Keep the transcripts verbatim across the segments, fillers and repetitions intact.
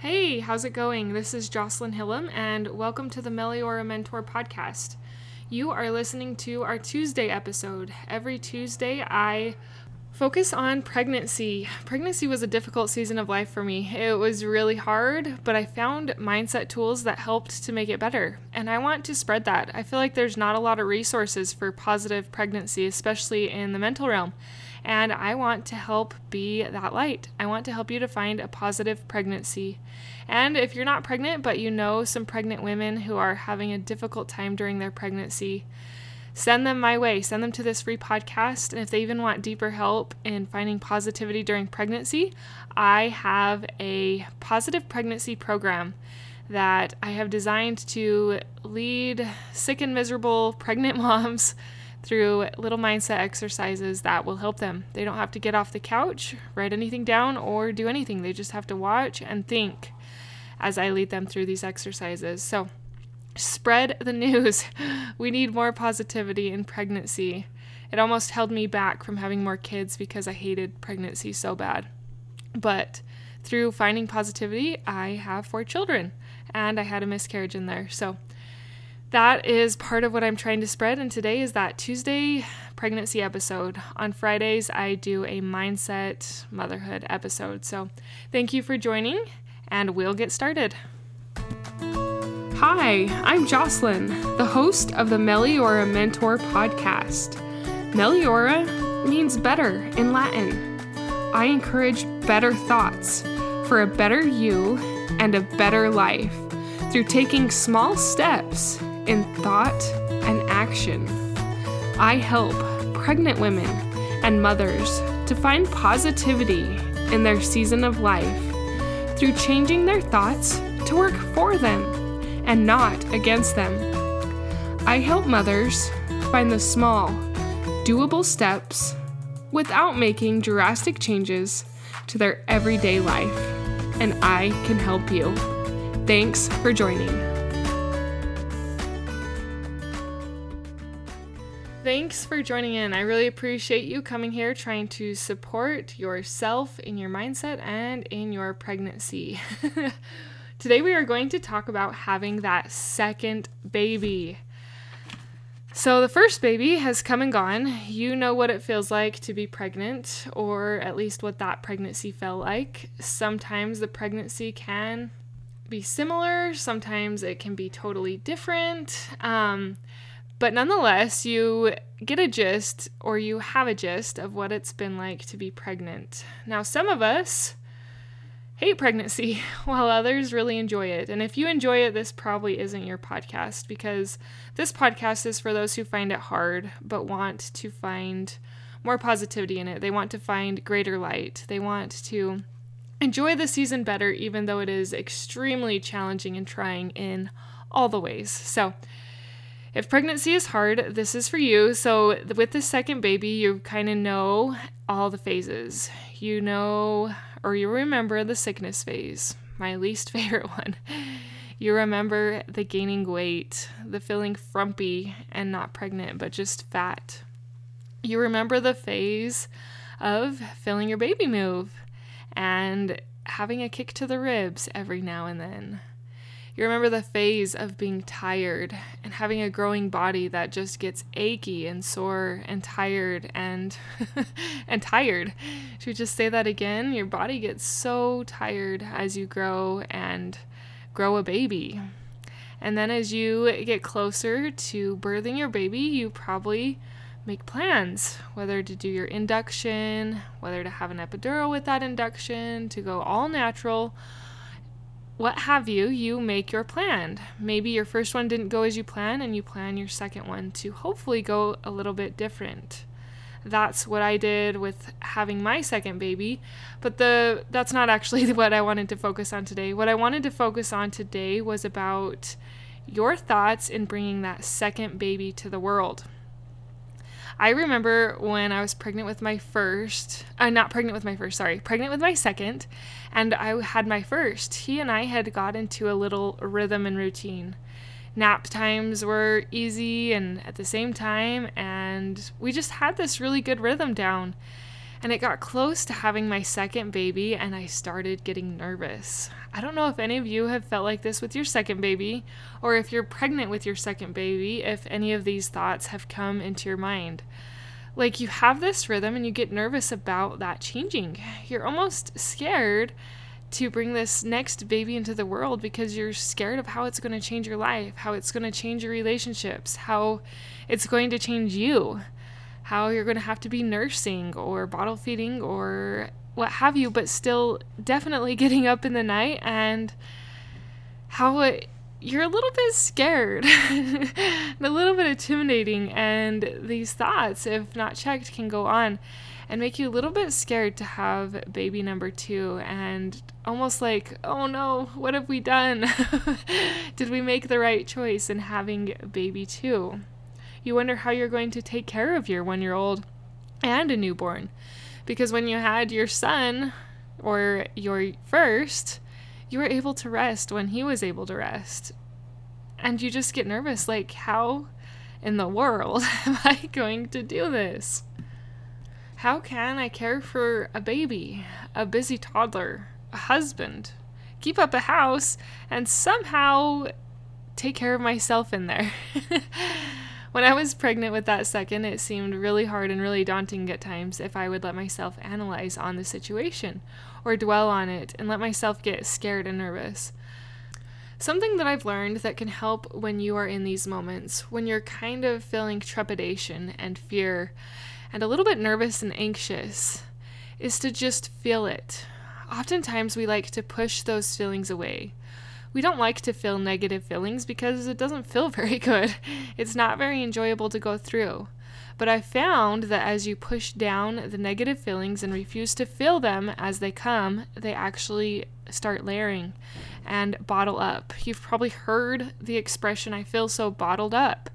Hey, how's it going? This is Jocelyn Hillam, and welcome to the Meliora Mentor Podcast. You are listening to our Tuesday episode. Every Tuesday, I focus on pregnancy. Pregnancy was a difficult season of life for me. It was really hard, but I found mindset tools that helped to make it better, and I want to spread that. I feel like there's not a lot of resources for positive pregnancy, especially in the mental realm. And I want to help be that light. I want to help you to find a positive pregnancy. And if you're not pregnant, but you know some pregnant women who are having a difficult time during their pregnancy, send them my way. Send them to this free podcast. And if they even want deeper help in finding positivity during pregnancy, I have a positive pregnancy program that I have designed to lead sick and miserable pregnant moms through little mindset exercises that will help them. They don't have to get off the couch, write anything down, or do anything. They just have to watch and think as I lead them through these exercises. So spread the news. We need more positivity in pregnancy. It almost held me back from having more kids because I hated pregnancy so bad. But through finding positivity, I have four children, and I had a miscarriage in there. So that is part of what I'm trying to spread, and today is that Tuesday pregnancy episode. On Fridays, I do a mindset motherhood episode. So thank you for joining, and we'll get started. Hi, I'm Jocelyn, the host of the Meliora Mentor Podcast. Meliora means better in Latin. I encourage better thoughts for a better you and a better life through taking small steps in thought and action. I help pregnant women and mothers to find positivity in their season of life through changing their thoughts to work for them and not against them. I help mothers find the small, doable steps without making drastic changes to their everyday life, and I can help you. Thanks for joining. Thanks for joining in. I really appreciate you coming here, trying to support yourself in your mindset and in your pregnancy. Today we are going to talk about having that second baby. So the first baby has come and gone. You know what it feels like to be pregnant, or at least what that pregnancy felt like. Sometimes the pregnancy can be similar. Sometimes it can be totally different. Um... But nonetheless, you get a gist, or you have a gist of what it's been like to be pregnant. Now, some of us hate pregnancy, while others really enjoy it. And if you enjoy it, this probably isn't your podcast, because this podcast is for those who find it hard, but want to find more positivity in it. They want to find greater light. They want to enjoy the season better, even though it is extremely challenging and trying in all the ways. So if pregnancy is hard, this is for you. So with the second baby, you kind of know all the phases. You know, or you remember the sickness phase, my least favorite one. You remember the gaining weight, the feeling frumpy and not pregnant, but just fat. You remember the phase of feeling your baby move and having a kick to the ribs every now and then. You remember the phase of being tired and having a growing body that just gets achy and sore and tired and and tired. Should we just say that again? Your body gets so tired as you grow and grow a baby. And then as you get closer to birthing your baby, you probably make plans, whether to do your induction, whether to have an epidural with that induction, to go all natural, what have you, you make your plan. Maybe your first one didn't go as you planned, and you plan your second one to hopefully go a little bit different. That's what I did with having my second baby, but the that's not actually what I wanted to focus on today. What I wanted to focus on today was about your thoughts in bringing that second baby to the world. I remember when I was pregnant with my first, uh, not pregnant with my first, sorry, pregnant with my second, and I had my first. He and I had got into a little rhythm and routine. Nap times were easy and at the same time, and we just had this really good rhythm down. and it got close to having my second baby, and I started getting nervous. I don't know if any of you have felt like this with your second baby, or if you're pregnant with your second baby, if any of these thoughts have come into your mind. Like, you have this rhythm and you get nervous about that changing. You're almost scared to bring this next baby into the world because you're scared of how it's going to change your life, how it's going to change your relationships, how it's going to change you, how you're going to have to be nursing or bottle feeding or what have you, but still definitely getting up in the night, and how it, you're a little bit scared and a little bit intimidating, and these thoughts, if not checked, can go on and make you a little bit scared to have baby number two, and almost like, oh no, what have we done? Did we make the right choice in having baby two? You wonder how you're going to take care of your one-year-old and a newborn, because when you had your son, or your first, you were able to rest when he was able to rest, and you just get nervous, like, how in the world am I going to do this? How can I care for a baby, a busy toddler, a husband, keep up a house, and somehow take care of myself in there? When I was pregnant with that second, it seemed really hard and really daunting at times if I would let myself analyze on the situation or dwell on it and let myself get scared and nervous. Something that I've learned that can help when you are in these moments, when you're kind of feeling trepidation and fear and a little bit nervous and anxious, is to just feel it. Oftentimes we like to push those feelings away. We don't like to feel negative feelings because it doesn't feel very good. It's not very enjoyable to go through. But I found that as you push down the negative feelings and refuse to feel them as they come, they actually start layering and bottle up. You've probably heard the expression, I feel so bottled up.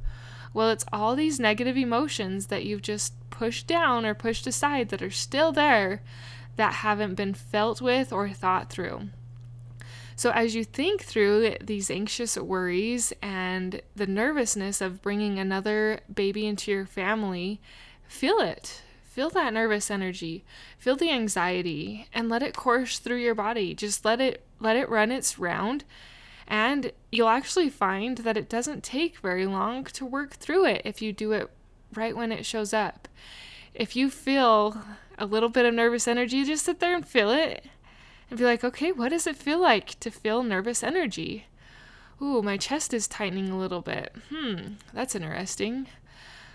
Well, it's all these negative emotions that you've just pushed down or pushed aside that are still there that haven't been felt with or thought through. So as you think through these anxious worries and the nervousness of bringing another baby into your family, feel it. Feel that nervous energy. Feel the anxiety and let it course through your body. Just let it let it run its round, and you'll actually find that it doesn't take very long to work through it if you do it right when it shows up. If you feel a little bit of nervous energy, just sit there and feel it. And be like, okay, what does it feel like to feel nervous energy? Ooh, my chest is tightening a little bit. Hmm, that's interesting.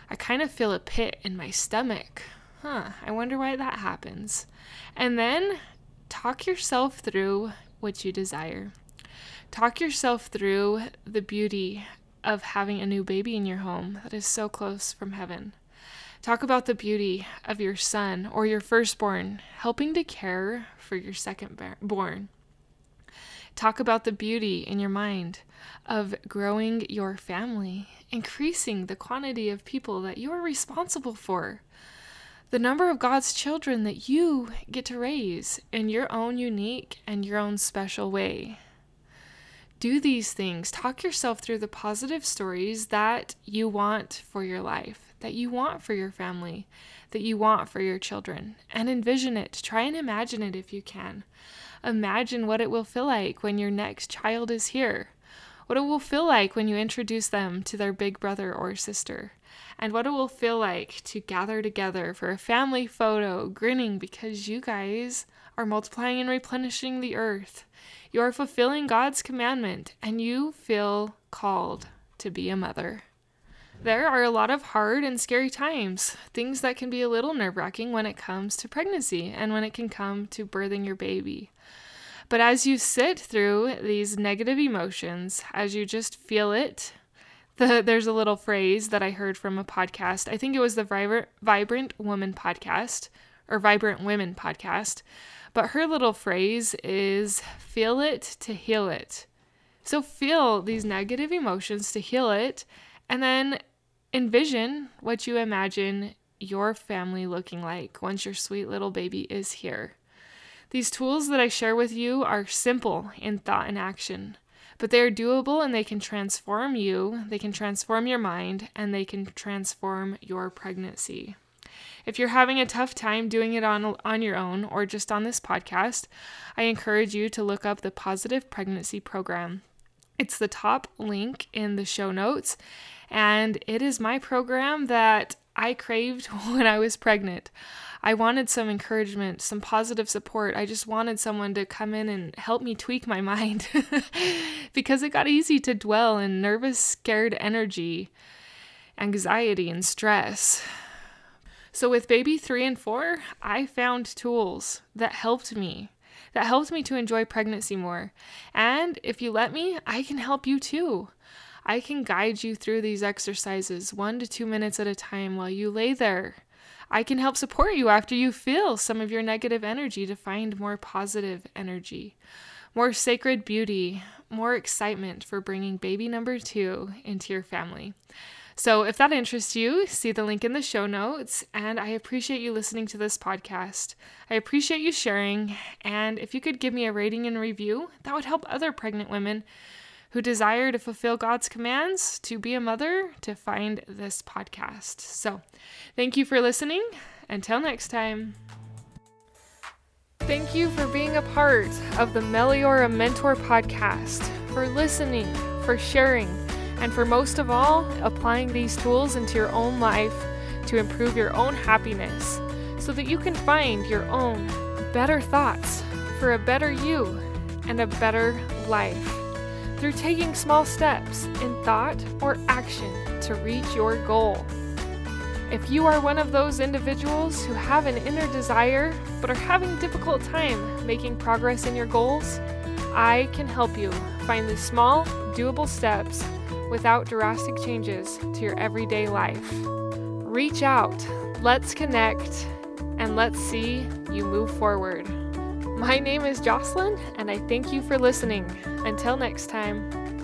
I kind of feel a pit in my stomach. Huh, I wonder why that happens. And then talk yourself through what you desire. Talk yourself through the beauty of having a new baby in your home that is so close from heaven. Talk about the beauty of your son or your firstborn helping to care for your secondborn. Talk about the beauty in your mind of growing your family, increasing the quantity of people that you are responsible for, the number of God's children that you get to raise in your own unique and your own special way. Do these things. Talk yourself through the positive stories that you want for your life, that you want for your family, that you want for your children, and envision it. Try and imagine it if you can. Imagine what it will feel like when your next child is here, what it will feel like when you introduce them to their big brother or sister, and what it will feel like to gather together for a family photo, grinning because you guys are multiplying and replenishing the earth. You are fulfilling God's commandment, and you feel called to be a mother. There are a lot of hard and scary times, things that can be a little nerve-wracking when it comes to pregnancy and when it can come to birthing your baby. But as you sit through these negative emotions, as you just feel it, the, there's a little phrase that I heard from a podcast. I think it was the Vibra- Vibrant Woman podcast, or Vibrant Women podcast, but her little phrase is, feel it to heal it. So feel these negative emotions to heal it, and then envision what you imagine your family looking like once your sweet little baby is here. These tools that I share with you are simple in thought and action, but they are doable, and they can transform you, they can transform your mind, and they can transform your pregnancy. If you're having a tough time doing it on, on your own or just on this podcast, I encourage you to look up the Positive Pregnancy Program. It's the top link in the show notes, and it is my program that I craved when I was pregnant. I wanted some encouragement, some positive support. I just wanted someone to come in and help me tweak my mind because it got easy to dwell in nervous, scared energy, anxiety, and stress. So with baby three and four, I found tools that helped me, that helped me to enjoy pregnancy more. And if you let me, I can help you too. I can guide you through these exercises one to two minutes at a time while you lay there. I can help support you after you feel some of your negative energy to find more positive energy, more sacred beauty, more excitement for bringing baby number two into your family. So if that interests you, see the link in the show notes, and I appreciate you listening to this podcast. I appreciate you sharing, and if you could give me a rating and review, that would help other pregnant women who desire to fulfill God's commands to be a mother to find this podcast. So thank you for listening. Until next time. Thank you for being a part of the Meliora Mentor Podcast, for listening, for sharing, and for most of all, applying these tools into your own life to improve your own happiness so that you can find your own better thoughts for a better you and a better life, through taking small steps in thought or action to reach your goal. If you are one of those individuals who have an inner desire but are having a difficult time making progress in your goals, I can help you find the small, doable steps without drastic changes to your everyday life. Reach out, let's connect, and let's see you move forward. My name is Jocelyn, and I thank you for listening. Until next time.